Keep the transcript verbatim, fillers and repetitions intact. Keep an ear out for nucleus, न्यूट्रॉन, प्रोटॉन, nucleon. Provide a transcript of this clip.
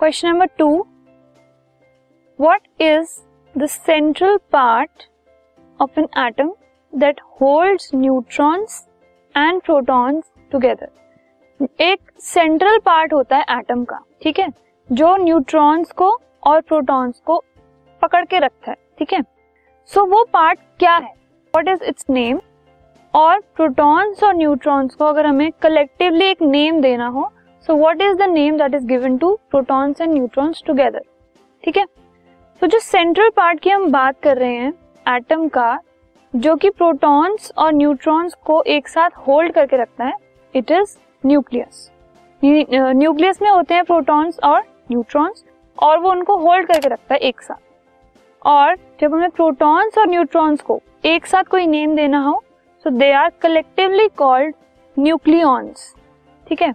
Question number two, what is the central part of an atom that holds neutrons and protons together. एक central part होता है atom का, ठीक है, जो न्यूट्रॉन्स को और प्रोटॉन्स को पकड़ के रखता है, ठीक है। सो वो पार्ट क्या है, व्हाट इज इट्स नेम। और प्रोटॉन्स और न्यूट्रॉन्स को अगर हमें कलेक्टिवली एक नेम देना हो, so what is the name that is given to protons and neutrons together, ठीक है। तो जो सेंट्रल पार्ट की हम बात कर रहे हैं एटम का, जो कि प्रोटॉन्स और न्यूट्रॉन्स को एक साथ होल्ड करके रखता है, इट इज न्यूक्लियस। न्यूक्लियस में होते हैं प्रोटॉन्स और न्यूट्रॉन्स और वो उनको होल्ड करके रखता है एक साथ। और जब हमें प्रोटॉन्स और न्यूट्रॉन्स को एक साथ कोई नेम देना हो, so they are collectively called nucleons, ठीक है।